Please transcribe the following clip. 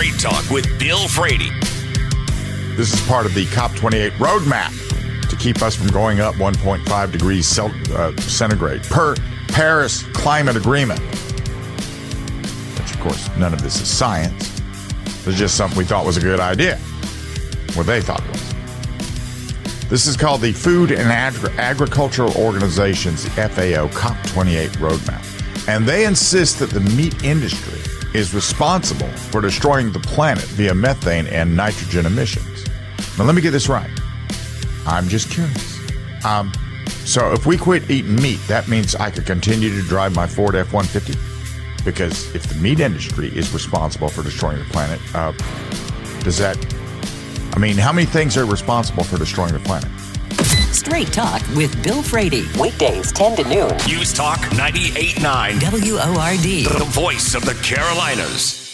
Straight Talk with Bill Frady. This is part of the COP28 roadmap to keep us from going up 1.5 degrees centigrade per Paris Climate Agreement. Which, of course, none of this is science. It's just something we thought was a good idea. Well, they thought it was. This is called the Food and Agricultural Organization's FAO COP28 roadmap. And they insist that the meat industry is responsible for destroying the planet via methane and nitrogen emissions. Now, let me get this right. I'm just curious. So if we quit eating meat, that means I could continue to drive my Ford F-150? Because if the meat industry is responsible for destroying the planet, how many things are responsible for destroying the planet? Straight Talk with Bill Frady. Weekdays 10 to noon. News Talk 98.9. WORD. The voice of the Carolinas.